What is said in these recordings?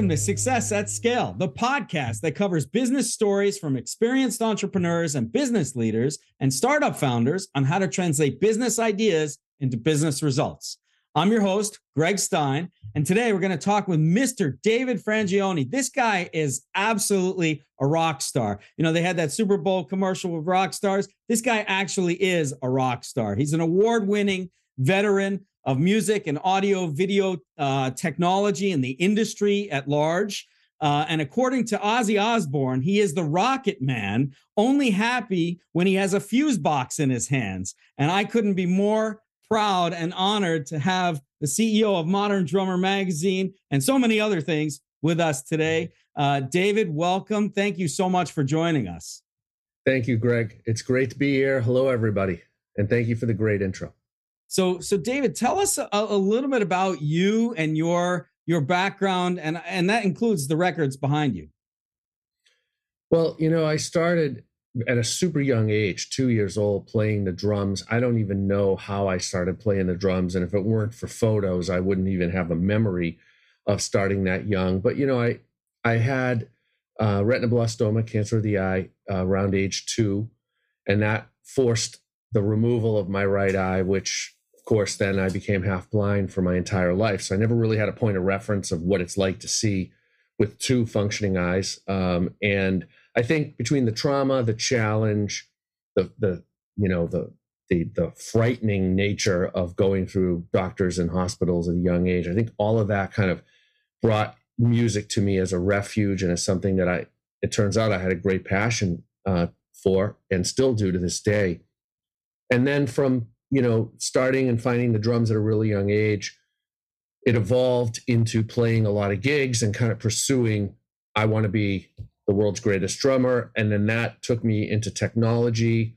welcome to Success at Scale, the podcast that covers business stories from experienced entrepreneurs and business leaders and startup founders on how to translate business ideas into business results. I'm your host, Greg Stein, and today we're going to talk with Mr. David Frangioni. This guy is absolutely a rock star. You know, they had that Super Bowl commercial with rock stars. This guy actually is a rock star. He's an award-winning veteran of music and audio video technology and the industry at large. And according to Ozzy Osbourne, he is the rocket man, only happy when he has a fuse box in his hands. And I couldn't be more proud and honored to have the CEO of Modern Drummer Magazine and so many other things with us today. David, welcome. Thank you so much for joining us. Thank you, Greg. It's great to be here. Hello, everybody. And thank you for the great intro. So David, tell us a little bit about you and your background, and that includes the records behind you. Well, you know, I started at a super young age, 2 years old, playing the drums. I don't even know how I started playing the drums, and if it weren't for photos, I wouldn't even have a memory of starting that young. But, you know, I had retinoblastoma, cancer of the eye, around age 2, and that forced the removal of my right eye, which course, then I became half blind for my entire life. So I never really had a point of reference of what it's like to see with two functioning eyes. And I think between the trauma, the challenge, the frightening nature of going through doctors and hospitals at a young age, I think all of that kind of brought music to me as a refuge and as something that it turns out I had a great passion for and still do to this day. And then from starting and finding the drums at a really young age, it evolved into playing a lot of gigs and kind of pursuing, I want to be the world's greatest drummer. And then that took me into technology,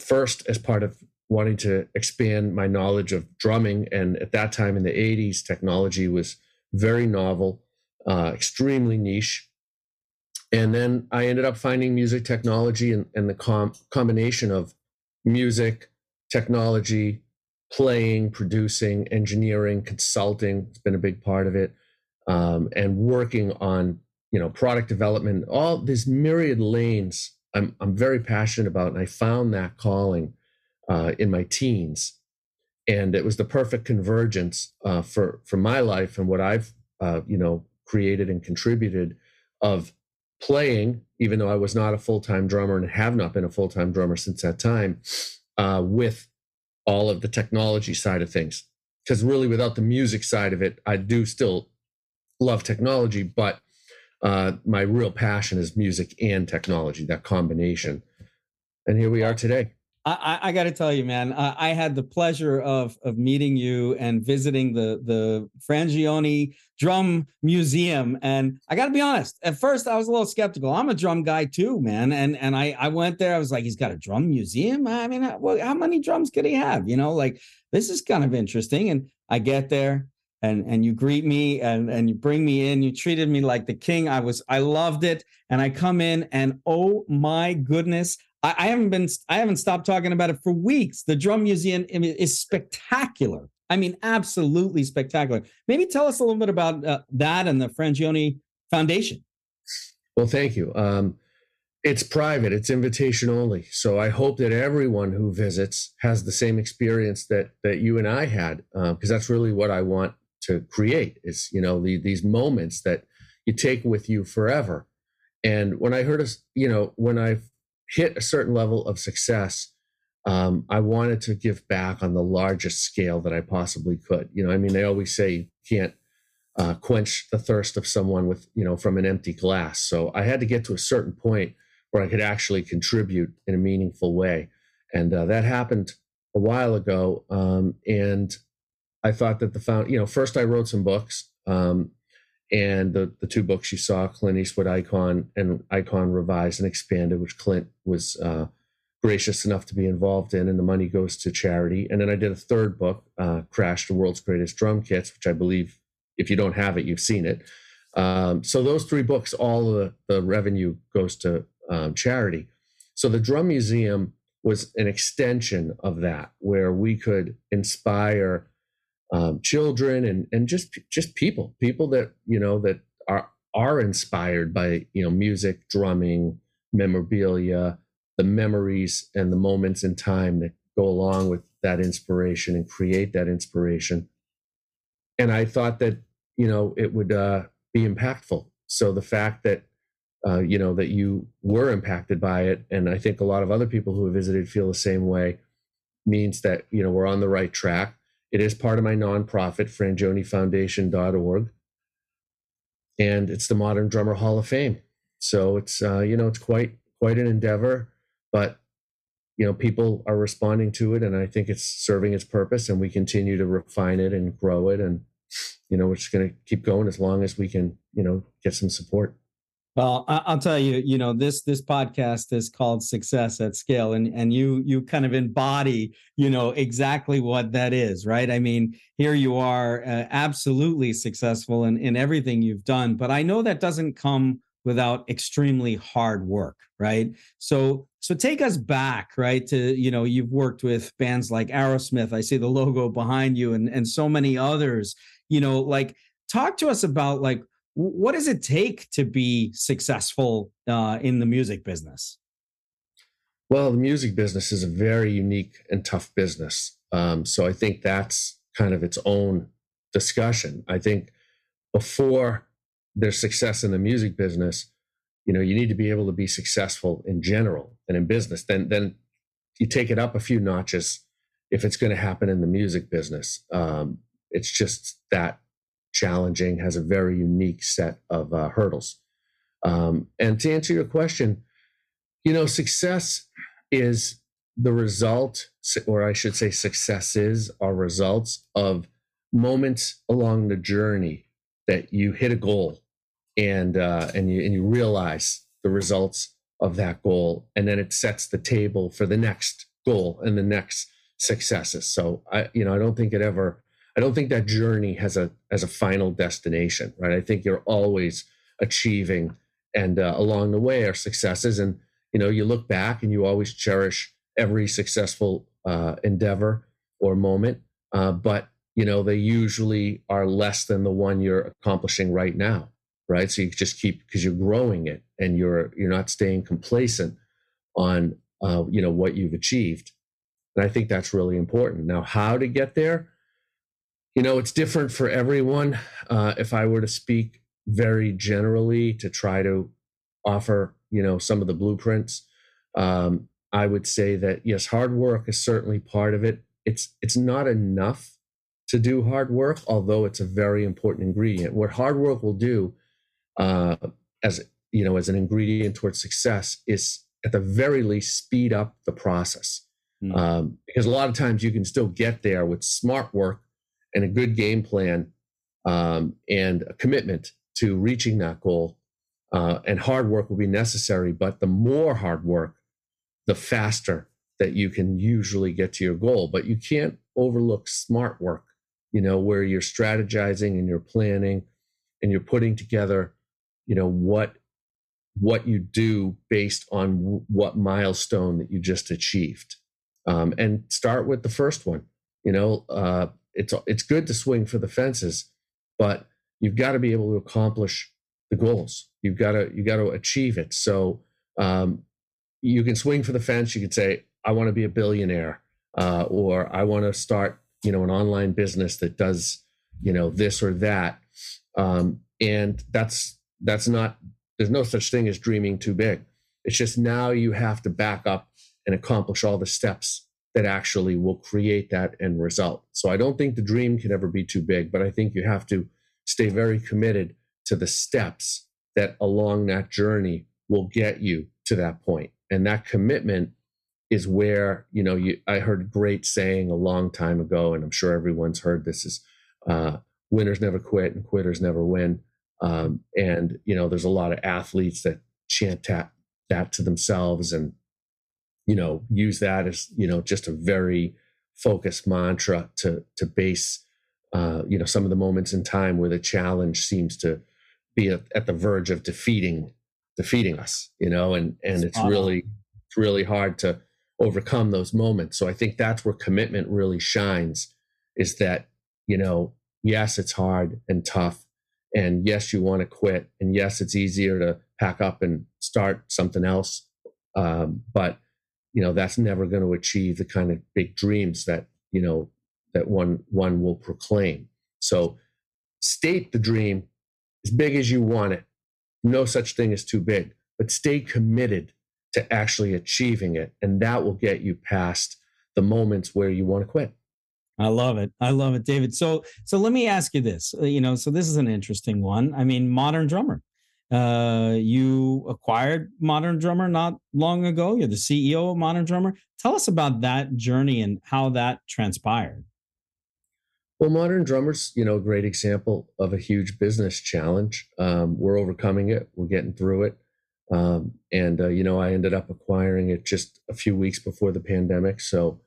first as part of wanting to expand my knowledge of drumming. And at that time in the 80s, technology was very novel, extremely niche. And then I ended up finding music technology and the combination of music, technology, playing, producing, engineering, consulting has been a big part of it, and working on, product development, all these myriad lanes I'm very passionate about. And I found that calling in my teens. And it was the perfect convergence for my life and what I've, created and contributed of playing, even though I was not a full-time drummer and have not been a full-time drummer since that time, with all of the technology side of things. Because really without the music side of it, I do still love technology, but my real passion is music and technology, that combination. And here we are today. I got to tell you, man, I had the pleasure of meeting you and visiting the Frangioni Drum Museum. And I got to be honest, at first I was a little skeptical. I'm a drum guy too, man. And I went there, I was like, he's got a drum museum? I mean, how many drums could he have? This is kind of interesting. And I get there and you greet me and you bring me in. You treated me like the king. I loved it. And I come in and oh my goodness, I haven't stopped talking about it for weeks. The Drum Museum is spectacular. I mean, absolutely spectacular. Maybe tell us a little bit about that and the Frangioni Foundation. Well, thank you. It's private. It's invitation only. So I hope that everyone who visits has the same experience that you and I had, because that's really what I want to create is, these moments that you take with you forever. And when I heard us, when I've hit a certain level of success, I wanted to give back on the largest scale that I possibly could. They always say you can't quench the thirst of someone with, from an empty glass. So I had to get to a certain point where I could actually contribute in a meaningful way. And that happened a while ago. And I thought that first I wrote some books, and the two books you saw, Clint Eastwood, Icon, and Icon Revised and Expanded, which Clint was gracious enough to be involved in, and the money goes to charity. And then I did a third book, Crash: The World's Greatest Drum Kits, which I believe, if you don't have it, you've seen it. So those three books, all the revenue goes to charity. So the Drum Museum was an extension of that, where we could inspire children, and just people that, that are inspired by, music, drumming, memorabilia, the memories and the moments in time that go along with that inspiration and create that inspiration. And I thought that, it would be impactful. So the fact that, that you were impacted by it, and I think a lot of other people who have visited feel the same way, means that, we're on the right track. It is part of my nonprofit, frangionifoundation.org. And it's the Modern Drummer Hall of Fame. So it's, it's quite an endeavor, but, people are responding to it, and I think it's serving its purpose, and we continue to refine it and grow it. And, we're just going to keep going as long as we can, get some support. Well, I'll tell you, this podcast is called Success at Scale, and you kind of embody, exactly what that is, right? I mean, here you are absolutely successful in everything you've done, but I know that doesn't come without extremely hard work, right? So take us back, right, to, you've worked with bands like Aerosmith. I see the logo behind you, and so many others, talk to us about, what does it take to be successful in the music business? Well, the music business is a very unique and tough business. So I think that's kind of its own discussion. I think before there's success in the music business, you need to be able to be successful in general and in business. Then you take it up a few notches if it's going to happen in the music business. It's just that challenging, has a very unique set of hurdles. And to answer your question, success is the result, or I should say successes are results of moments along the journey that you hit a goal and you realize the results of that goal. And then it sets the table for the next goal and the next successes. So I don't think that journey has a final destination, right? I think you're always achieving, and along the way are successes. And, you look back and you always cherish every successful endeavor or moment, but, they usually are less than the one you're accomplishing right now, right? So you just keep, because you're growing it, and you're not staying complacent on, what you've achieved. And I think that's really important. Now, how to get there? It's different for everyone. If I were to speak very generally to try to offer, some of the blueprints, I would say that, yes, hard work is certainly part of it. It's not enough to do hard work, although it's a very important ingredient. What hard work will do, as an ingredient towards success, is at the very least speed up the process. Mm. Because a lot of times you can still get there with smart work and a good game plan, and a commitment to reaching that goal. And hard work will be necessary, but the more hard work, the faster that you can usually get to your goal. But you can't overlook smart work, where you're strategizing and you're planning and you're putting together, what you do based on what milestone that you just achieved. And start with the first one. It's good to swing for the fences, but you've got to be able to accomplish the goals. You've got to achieve it. So you can swing for the fence. You can say, I want to be a billionaire, or I want to start, an online business that does, this or that. And that's not, there's no such thing as dreaming too big. It's just now you have to back up and accomplish all the steps that actually will create that end result. So I don't think the dream can ever be too big, but I think you have to stay very committed to the steps that along that journey will get you to that point. And that commitment is where, I heard a great saying a long time ago, and I'm sure everyone's heard this, is winners never quit and quitters never win. And there's a lot of athletes that chant that to themselves, and use that as, just a very focused mantra to base, some of the moments in time where the challenge seems to be at the verge of defeating us, and it's really hard to overcome those moments. So I think that's where commitment really shines, is that, you know, yes, it's hard and tough, and yes, you want to quit, and yes, it's easier to pack up and start something else. But, you know, that's never going to achieve the kind of big dreams that, you know, that one will proclaim. So state the dream as big as you want it. No such thing as too big, but stay committed to actually achieving it. And that will get you past the moments where you want to quit. I love it. I love it, David. So let me ask you this, you know, so this is an interesting one. I mean, Modern Drummer, you acquired Modern Drummer not long ago. You're the CEO of Modern Drummer. Tell us about that journey and how that transpired. Well, Modern Drummer's, you know, a great example of a huge business challenge. We're overcoming it. We're getting through it. You know, I ended up acquiring it just a few weeks before the pandemic. So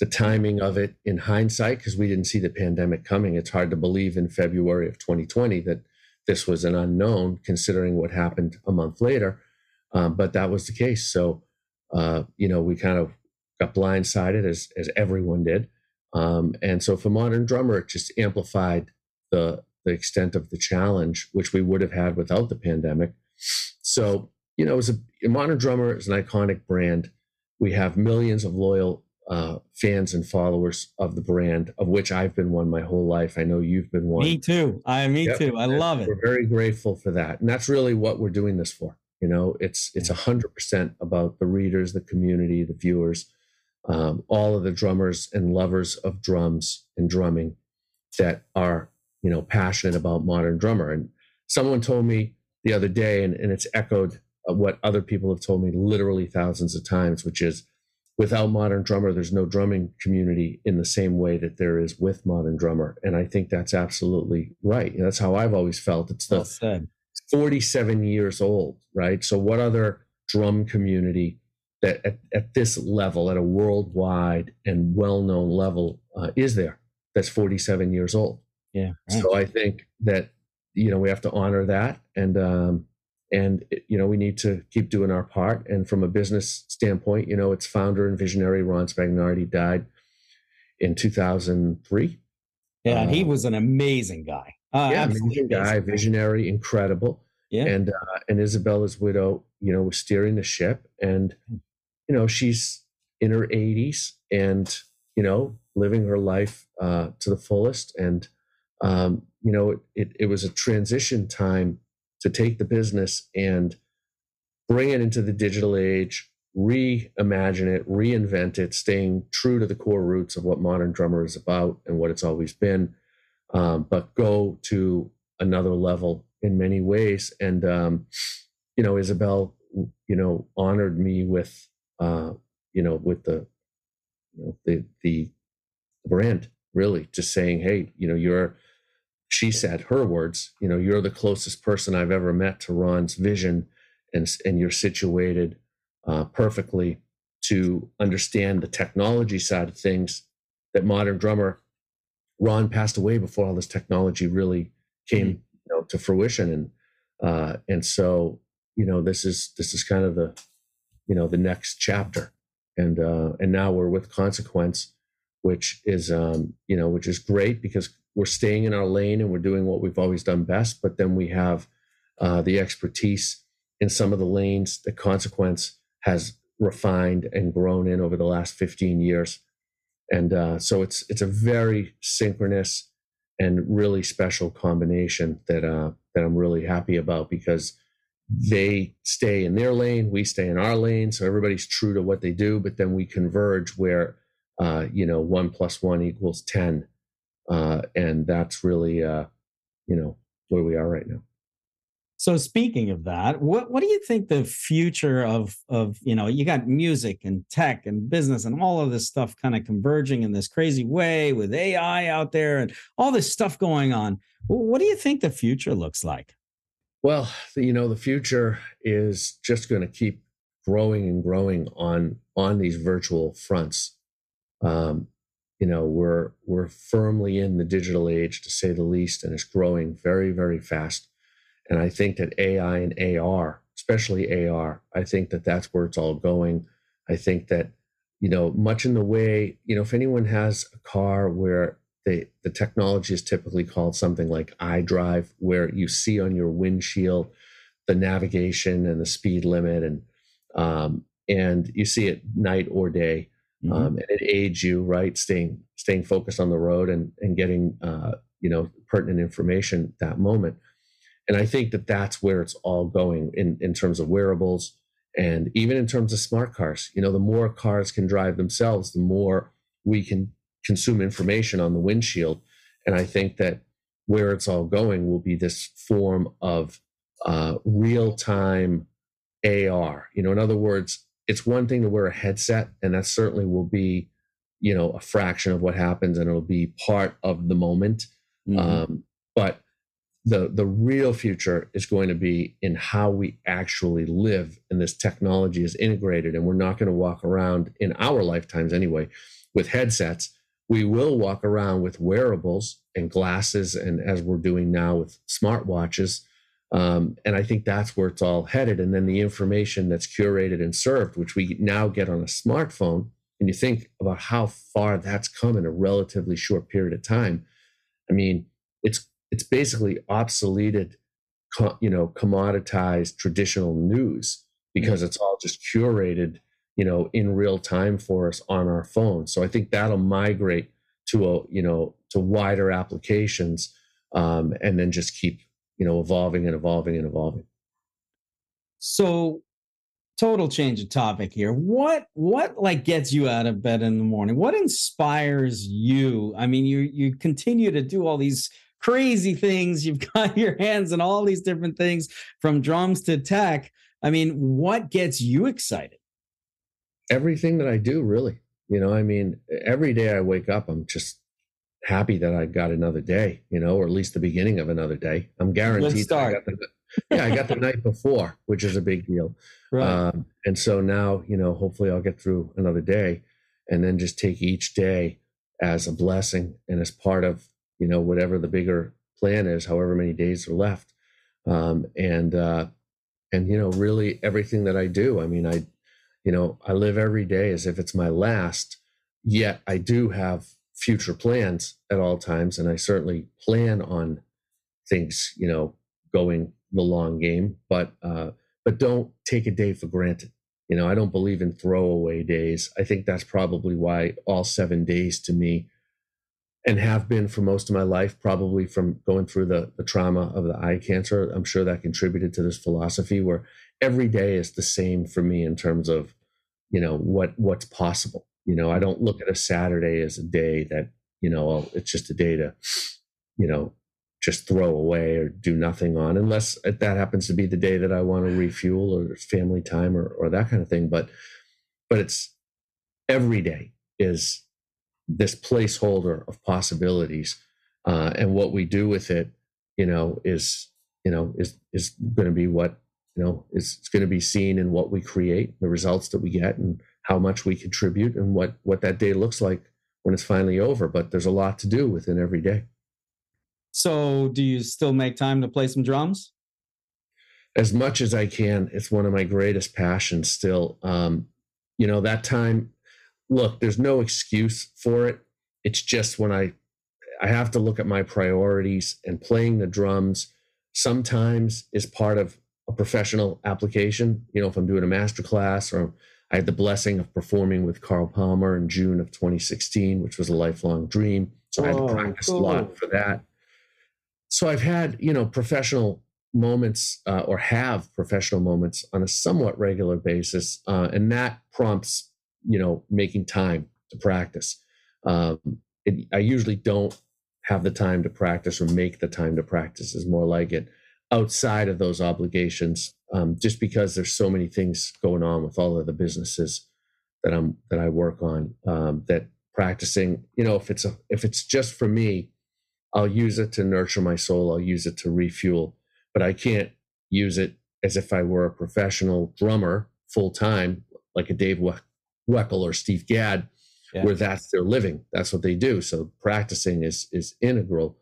the timing of it in hindsight, because we didn't see the pandemic coming, it's hard to believe in February of 2020 that this was an unknown considering what happened a month later. But that was the case. So, you know, we kind of got blindsided as everyone did. And so for Modern Drummer, it just amplified the extent of the challenge, which we would have had without the pandemic. So, you know, as a Modern Drummer is an iconic brand. We have millions of loyal fans and followers of the brand, of which I've been one my whole life. I know you've been one. Me too. Me too. I love it. We're very grateful for that. And that's really what we're doing this for. You know, it's 100% about the readers, the community, the viewers, all of the drummers and lovers of drums and drumming that are, you know, passionate about Modern Drummer. And someone told me the other day, and it's echoed what other people have told me literally thousands of times, which is, without Modern Drummer, there's no drumming community in the same way that there is with Modern Drummer. And I think that's absolutely right. And that's how I've always felt. It's the 47 years old, right? So what other drum community that at this level, at a worldwide and well-known level, is there that's 47 years old? Yeah. Right. So I think that, you know, we have to honor that. And, you know, we need to keep doing our part. And from a business standpoint, you know, its founder and visionary, Ron Spagnardi, died in 2003. Yeah, he was an amazing guy. Amazing guy, visionary, incredible. Yeah. And Isabella's widow, you know, was steering the ship. And, you know, she's in her 80s and, you know, living her life to the fullest. And, you know, it was a transition time to take the business and bring it into the digital age, reimagine it, reinvent it, staying true to the core roots of what Modern Drummer is about and what it's always been, but go to another level in many ways. And, you know, Isabel, you know, honored me with, you know, with the brand, really just saying, hey, you know, she said her words, you know, you're the closest person I've ever met to Ron's vision, and you're situated perfectly to understand the technology side of things that Modern Drummer, Ron passed away before all this technology really came you know, to fruition. And so, you know, this is kind of the, you know, the next chapter. And now we're with Consequence, which is, you know, which is great because we're staying in our lane and we're doing what we've always done best, but then we have the expertise in some of the lanes that Consequence has refined and grown in over the last 15 years. And so it's a very synchronous and really special combination that I'm really happy about, because they stay in their lane, we stay in our lane. So everybody's true to what they do, but then we converge where, you know, 1 + 1 = 10. And that's really, you know, where we are right now. So speaking of that, what do you think the future of, you know, you got music and tech and business and all of this stuff kind of converging in this crazy way with AI out there and all this stuff going on. What do you think the future looks like? Well, you know, the future is just going to keep growing and growing on these virtual fronts. You know, we're firmly in the digital age, to say the least, and it's growing very, very fast. And I think that AI and AR, especially AR, I think that that's where it's all going. I think that, you know, much in the way, you know, if anyone has a car where The technology is typically called something like iDrive, where you see on your windshield the navigation and the speed limit, and you see it night or day, and it aids you, right, staying focused on the road and getting pertinent information at that moment. And I think that that's where it's all going in terms of wearables, and even in terms of smart cars. You know, the more cars can drive themselves, the more we can consume information on the windshield. And I think that where it's all going will be this form of real-time AR. You know, in other words, it's one thing to wear a headset, and that certainly will be, you know, a fraction of what happens, and it'll be part of the moment. But the real future is going to be in how we actually live, and this technology is integrated, and we're not going to walk around in our lifetimes anyway with headsets. We will walk around with wearables and glasses, and as we're doing now with smartwatches. And I think that's where it's all headed. And then the information that's curated and served, which we now get on a smartphone, and you think about how far that's come in a relatively short period of time. I mean, it's basically obsoleted, commoditized traditional news, because it's all just curated, you know, in real time for us on our phone. So I think that'll migrate to wider applications, and then just keep, evolving and evolving and evolving. So total change of topic here. What like gets you out of bed in the morning? What inspires you? I mean, you continue to do all these crazy things. You've got your hands in all these different things, from drums to tech. I mean, what gets you excited? Everything that I do, really. Every day I wake up, I'm just happy that I got another day, or at least the beginning of another day. I'm guaranteed I got the night before, which is a big deal. Right. And so now, hopefully I'll get through another day, and then just take each day as a blessing and as part of, whatever the bigger plan is, however many days are left. Really everything that I do. I mean, I live every day as if it's my last, yet I do have future plans at all times. And I certainly plan on things, going the long game, but don't take a day for granted. I don't believe in throwaway days. I think that's probably why all 7 days to me, and have been for most of my life, probably from going through the trauma of the eye cancer, I'm sure that contributed to this philosophy where every day is the same for me in terms of, what's possible. I don't look at a Saturday as a day that, it's just a day to, just throw away or do nothing on, unless that happens to be the day that I want to refuel or family time or that kind of thing. But it's every day is this placeholder of possibilities, and what we do with it, is going to be what, it's going to be seen in what we create, the results that we get, and how much we contribute, and what that day looks like when it's finally over. But there's a lot to do within every day. So do you still make time to play some drums? As much as I can. It's one of my greatest passions still. That time, look, there's no excuse for it. It's just when I have to look at my priorities, and playing the drums sometimes is part of a professional application. If I'm doing a masterclass, or I had the blessing of performing with Carl Palmer in June of 2016, which was a lifelong dream. So I had to practice a lot for that. So I've had, professional moments, or have professional moments on a somewhat regular basis. And that prompts, making time to practice. I usually don't have the time to practice, or make the time to practice is more like it, outside of those obligations, just because there's so many things going on with all of the businesses that I work on, that practicing, if it's just for me, I'll use it to nurture my soul. I'll use it to refuel, but I can't use it as if I were a professional drummer full time, like a Dave Weckl or Steve Gadd, where that's their living. That's what they do. So practicing is integral.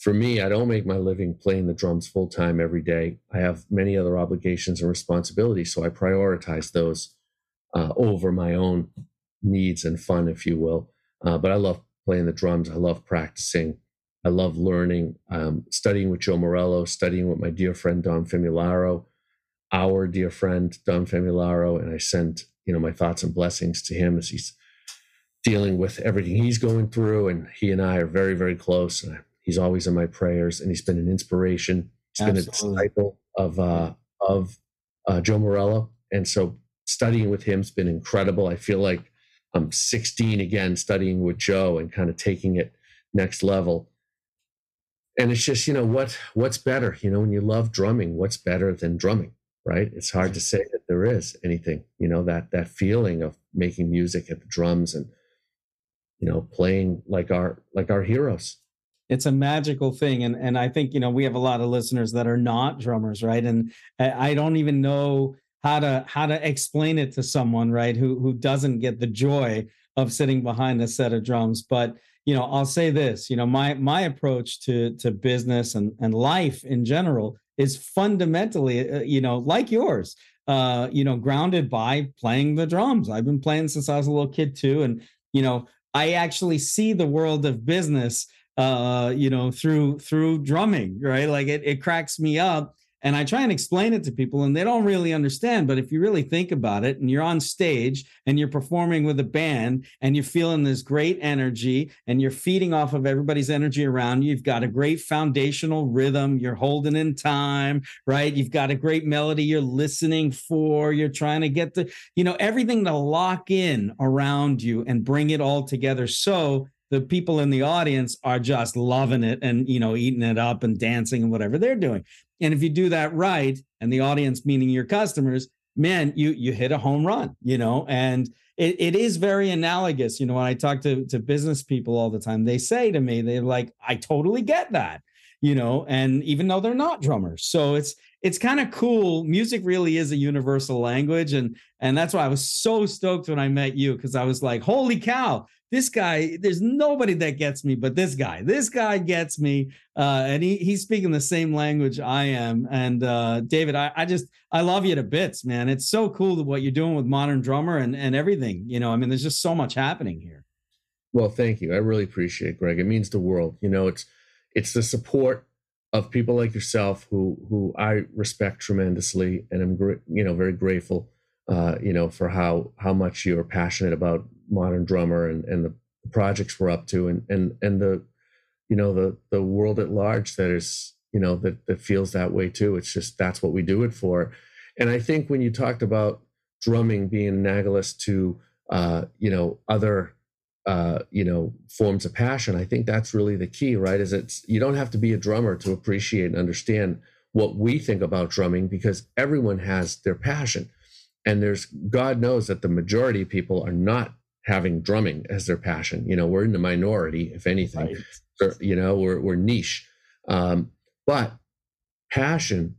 For me, I don't make my living playing the drums full time every day. I have many other obligations and responsibilities, so I prioritize those over my own needs and fun, if you will. But I love playing the drums. I love practicing. I love learning, studying with Joe Morello, studying with my dear friend, Don Femularo, our dear friend, Don Femularo. And I send, my thoughts and blessings to him as he's dealing with everything he's going through. And he and I are very, very close. And he's always in my prayers, and he's been an inspiration. He's been a disciple of Joe Morello. And so studying with him has been incredible. I feel like I'm 16 again, studying with Joe and kind of taking it next level. And it's just, what's better, when you love drumming, what's better than drumming, right? It's hard to say that there is anything, that feeling of making music at the drums and, playing like our heroes. It's a magical thing. And I think, we have a lot of listeners that are not drummers, right? And I don't even know how to explain it to someone, right, who doesn't get the joy of sitting behind a set of drums. But, I'll say this, my approach to business and life in general is fundamentally, like yours, grounded by playing the drums. I've been playing since I was a little kid too. And, I actually see the world of business through drumming, right? Like it cracks me up, and I try and explain it to people and they don't really understand. But if you really think about it, and you're on stage and you're performing with a band and you're feeling this great energy and you're feeding off of everybody's energy around you, you've got a great foundational rhythm, you're holding in time, right? You've got a great melody you're listening for, you're trying to get the, everything to lock in around you and bring it all together. So the people in the audience are just loving it and, eating it up and dancing and whatever they're doing. And if you do that right, and the audience, meaning your customers, man, you hit a home run, and it is very analogous. When I talk to business people all the time, they say to me, they're like, I totally get that, and even though they're not drummers. So it's kind of cool. Music really is a universal language. And that's why I was so stoked when I met you, because I was like, holy cow, this guy, there's nobody that gets me, but this guy gets me. And he's speaking the same language I am. And David, I love you to bits, man. It's so cool what you're doing with Modern Drummer and everything, there's just so much happening here. Well, thank you. I really appreciate it, Greg. It means the world. It's the support of people like yourself who I respect tremendously. And I'm, very grateful, for how much you're passionate about Modern Drummer and the projects we're up to and the world at large that is, that feels that way too. It's just, that's what we do it for. And I think when you talked about drumming being analogous to, other, forms of passion, I think that's really the key, right? You don't have to be a drummer to appreciate and understand what we think about drumming, because everyone has their passion. And God knows that the majority of people are not having drumming as their passion. We're in the minority, if anything, right. We're niche. But passion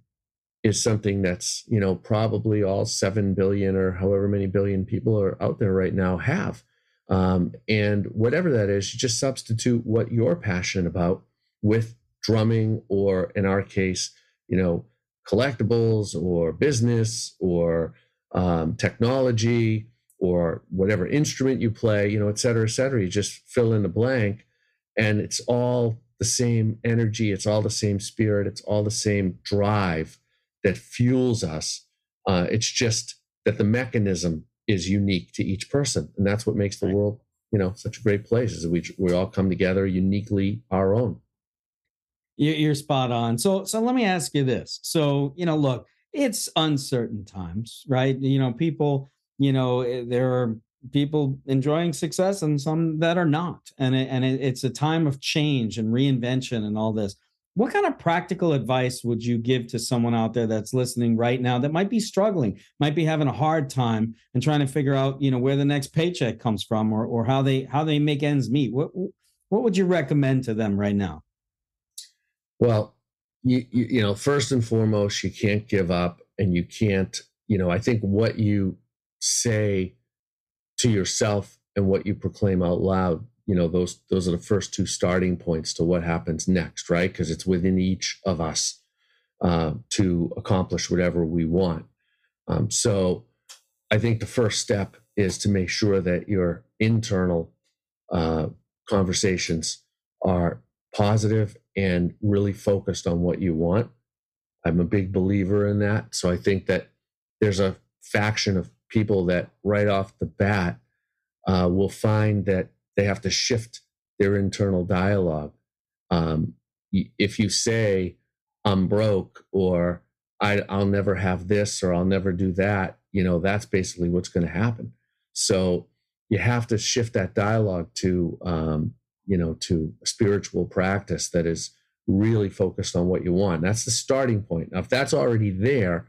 is something that's, probably all 7 billion or however many billion people are out there right now have. And whatever that is, you just substitute what you're passionate about with drumming, or in our case, collectibles or business or technology or whatever instrument you play, et cetera, et cetera. You just fill in the blank, and it's all the same energy. It's all the same spirit. It's all the same drive that fuels us. It's just that the mechanism is unique to each person. And that's what makes the world, such a great place, is we all come together uniquely our own. You're spot on. So let me ask you this. So, look, it's uncertain times, right? People, there are people enjoying success and some that are not. And it's a time of change and reinvention and all this. What kind of practical advice would you give to someone out there that's listening right now that might be struggling, might be having a hard time and trying to figure out, where the next paycheck comes from or how they make ends meet? What would you recommend to them right now? Well, you first and foremost, you can't give up, and you can't, I think what you say to yourself and what you proclaim out loud, those are the first two starting points to what happens next, right? Because it's within each of us to accomplish whatever we want. So I think the first step is to make sure that your internal conversations are positive and really focused on what you want. I'm a big believer in that. So I think that there's a faction of people that right off the bat will find that they have to shift their internal dialogue. If you say, I'm broke, or I'll never have this, or I'll never do that, you know, that's basically what's going to happen. So you have to shift that dialogue to, you know, to a spiritual practice that is really focused on what you want. That's the starting point. Now, if that's already there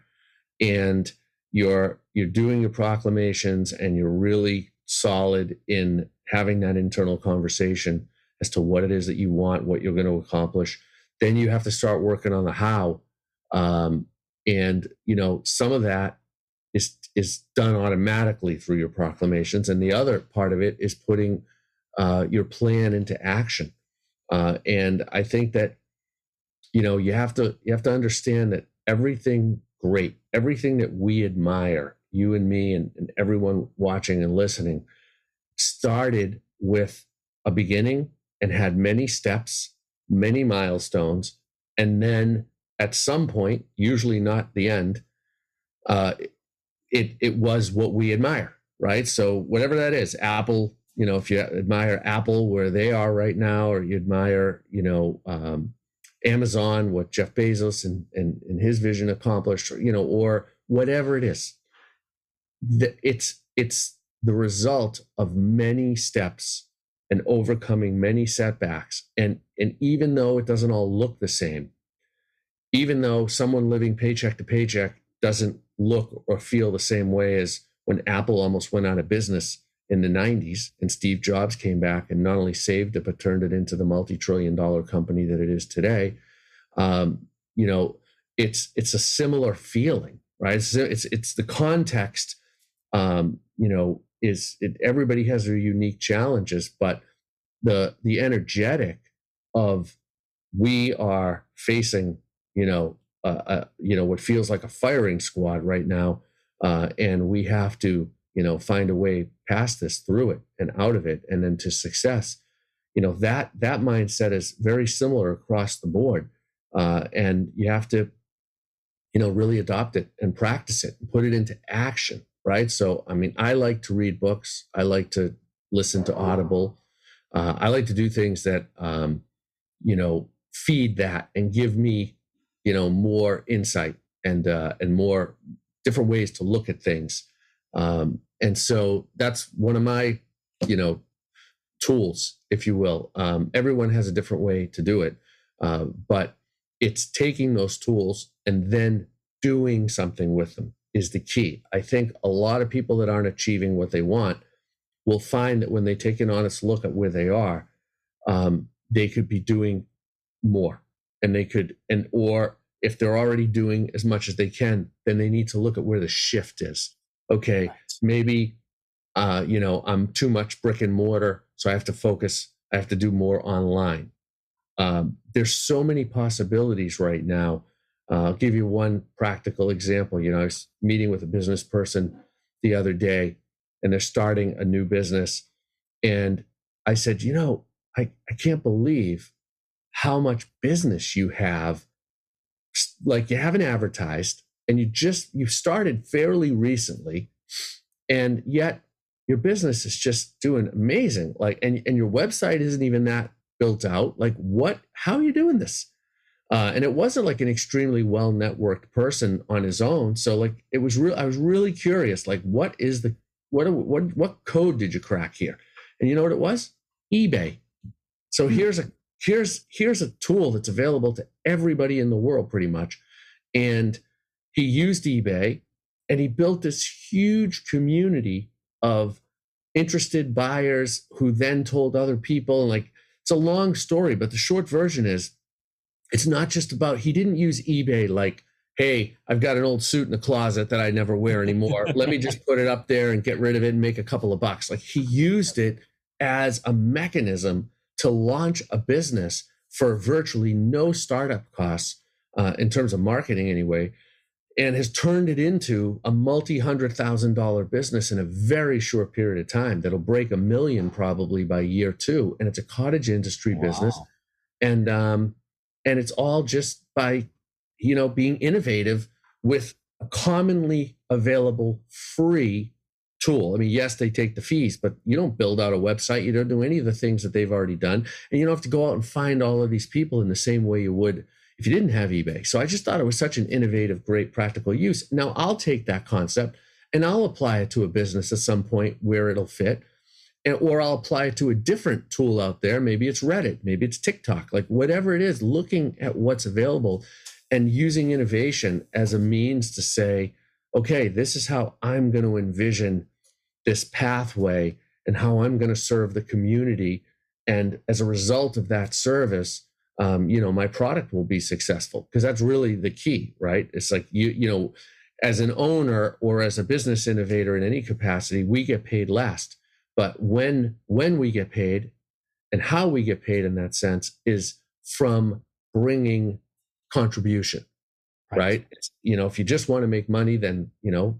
and you're doing your proclamations and you're really solid in having that internal conversation as to what it is that you want, what you're going to accomplish, then you have to start working on the how. And, you know, some of that is done automatically through your proclamations. And the other part of it is putting your plan into action. And I think that, you know, you have to understand that everything great, everything that we admire, you and me and everyone watching and listening, started with a beginning and had many steps, many milestones, and then at some point, usually not the end, it was what we admire, right? So whatever that is, Apple, you know, if you admire Apple, where they are right now, or you admire, you know, Amazon, what Jeff Bezos and his vision accomplished, you know, or whatever it is, it's the result of many steps and overcoming many setbacks. And even though it doesn't all look the same, even though someone living paycheck to paycheck doesn't look or feel the same way as when Apple almost went out of business in the 90s and Steve Jobs came back and not only saved it, but turned it into the multi-trillion dollar company that it is today. You know, it's a similar feeling, right? So it's the context, you know, everybody has their unique challenges, but the energetic of we are facing, you know, you know, what feels like a firing squad right now, and we have to, you know, find a way past this, through it, and out of it, and then to success. You know, that mindset is very similar across the board, and you have to, you know, really adopt it and practice it and put it into action. Right. So, I mean, I like to read books. I like to listen to Audible. I like to do things that, you know, feed that and give me, you know, more insight and more different ways to look at things. And so that's one of my, you know, tools, if you will. Everyone has a different way to do it. But it's taking those tools and then doing something with them is the key. I think a lot of people that aren't achieving what they want will find that when they take an honest look at where they are, they could be doing more, and they could, and, or if they're already doing as much as they can, then they need to look at where the shift is. Okay. Right. Maybe, you know, I'm too much brick and mortar, so I have to focus. I have to do more online. There's so many possibilities right now. I'll give you one practical example. You know, I was meeting with a business person the other day, and they're starting a new business. And I said, you know, I can't believe how much business you have. Like, you haven't advertised, and you started fairly recently, and yet your business is just doing amazing. Like, and your website isn't even that built out. Like, what, how are you doing this? And it wasn't like an extremely well-networked person on his own. So, like, it was real. I was really curious. Like, what is the what code did you crack here? And you know what it was? eBay. So here's a tool that's available to everybody in the world, pretty much. And he used eBay, and he built this huge community of interested buyers who then told other people. And, like, it's a long story, but the short version is, it's not just about, he didn't use eBay like, hey, I've got an old suit in the closet that I never wear anymore. Let me just put it up there and get rid of it and make a couple of bucks. Like, he used it as a mechanism to launch a business for virtually no startup costs in terms of marketing anyway. and has turned it into a multi-hundred-thousand-dollar business in a very short period of time that'll break $1 million probably by year two. And it's a cottage industry wow. business. And it's all just by, you know, being innovative with a commonly available free tool. I mean, yes, they take the fees, but you don't build out a website. You don't do any of the things that they've already done. And you don't have to go out and find all of these people in the same way you would if you didn't have eBay. So I just thought it was such an innovative, great, practical use. Now I'll take that concept and I'll apply it to a business at some point where it'll fit, and, or I'll apply it to a different tool out there. Maybe it's Reddit, maybe it's TikTok, like whatever it is, looking at what's available and using innovation as a means to say, okay, this is how I'm going to envision this pathway and how I'm going to serve the community. And as a result of that service, you know, my product will be successful, because that's really the key, right? It's like, you know, as an owner or as a business innovator in any capacity, we get paid last. But when we get paid and how we get paid in that sense is from bringing contribution. Right. It's, you know, if you just want to make money, then, you know,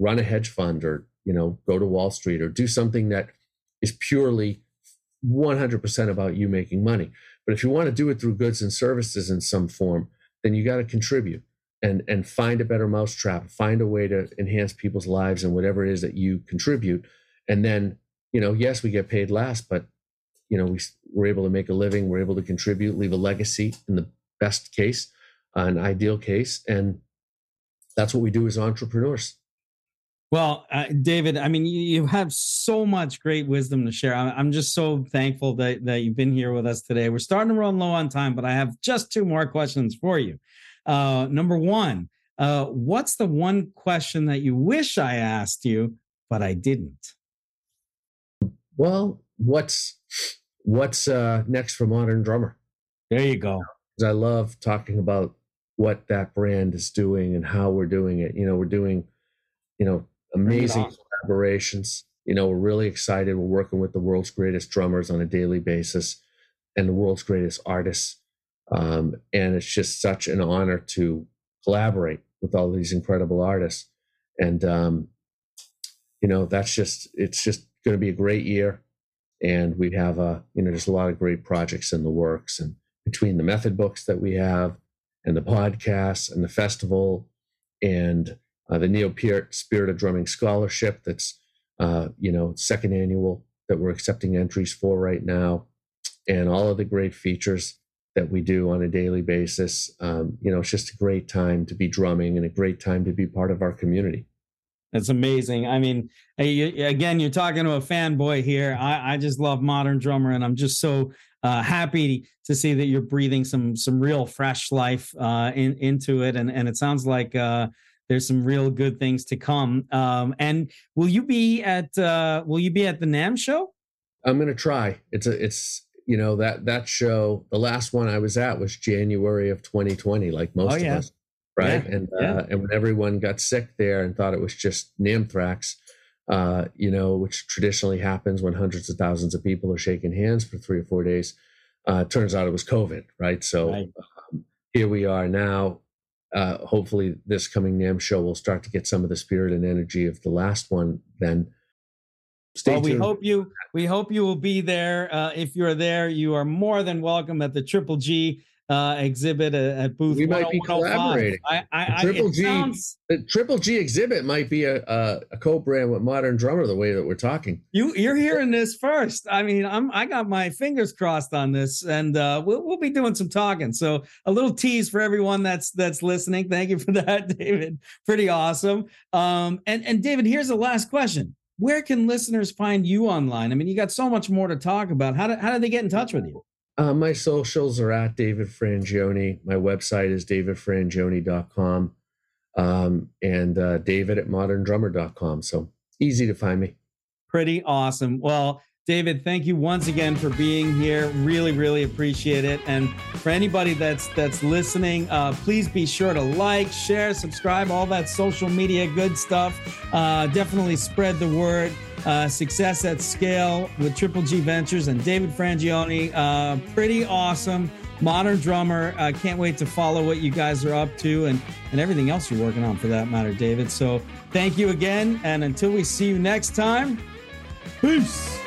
run a hedge fund or, you know, go to Wall Street or do something that is purely 100% about you making money. But if you want to do it through goods and services in some form, then you got to contribute and find a better mousetrap, find a way to enhance people's lives and whatever it is that you contribute. And then, you know, yes, we get paid last, but, you know, we're able to make a living. We're able to contribute, leave a legacy in the best case. An ideal case. And that's what we do as entrepreneurs. Well, David, I mean, you have so much great wisdom to share. I'm just so thankful that you've been here with us today. We're starting to run low on time, but I have just two more questions for you. Number one, what's the one question that you wish I asked you, but I didn't? Well, what's next for Modern Drummer? There you go. I love talking about what that brand is doing and how we're doing it. You know, we're doing, you know, amazing collaborations. You know, we're really excited. We're working with the world's greatest drummers on a daily basis and the world's greatest artists. And it's just such an honor to collaborate with all these incredible artists. And, you know, it's just going to be a great year. And we have, you know, there's a lot of great projects in the works, and between the method books that we have and the podcasts and the festival and the Neo Spirit of Drumming Scholarship, that's, you know, second annual, that we're accepting entries for right now, and all of the great features that we do on a daily basis. You know, it's just a great time to be drumming and a great time to be part of our community. That's amazing. I mean, again, you're talking to a fanboy here. I just love Modern Drummer, and I'm just so happy to see that you're breathing some real fresh life into it. And it sounds like there's some real good things to come. And will you be at the NAMM show? I'm going to try. It's you know, that show, the last one I was at was January of 2020, like most of us. Right. Yeah, and when everyone got sick there and thought it was just NAMMthrax, you know, which traditionally happens when hundreds of thousands of people are shaking hands for 3 or 4 days, turns out it was COVID. Right. So here we are now. Hopefully this coming NAMM show will start to get some of the spirit and energy of the last one then. Well, we hope you will be there. If you're there, you are more than welcome at the Triple G exhibit at booth. We might be collaborating. The Triple G exhibit might be a co-brand with Modern Drummer. The way that we're talking, you're hearing this first. I mean, I got my fingers crossed on this, and we'll be doing some talking. So a little tease for everyone that's listening. Thank you for that, David. Pretty awesome. And David, here's the last question: where can listeners find you online? I mean, you got so much more to talk about. How do they get in touch with you? My socials are at David Frangioni. My website is DavidFrangioni.com and David@moderndrummer.com. So easy to find me. Pretty awesome. Well, David, thank you once again for being here. Really, really appreciate it. And for anybody that's listening, please be sure to like, share, subscribe, all that social media good stuff. Definitely spread the word. Success at Scale with Triple G Ventures and David Frangioni. Pretty awesome. Modern Drummer. I can't wait to follow what you guys are up to and everything else you're working on for that matter, David. So thank you again. And until we see you next time, peace.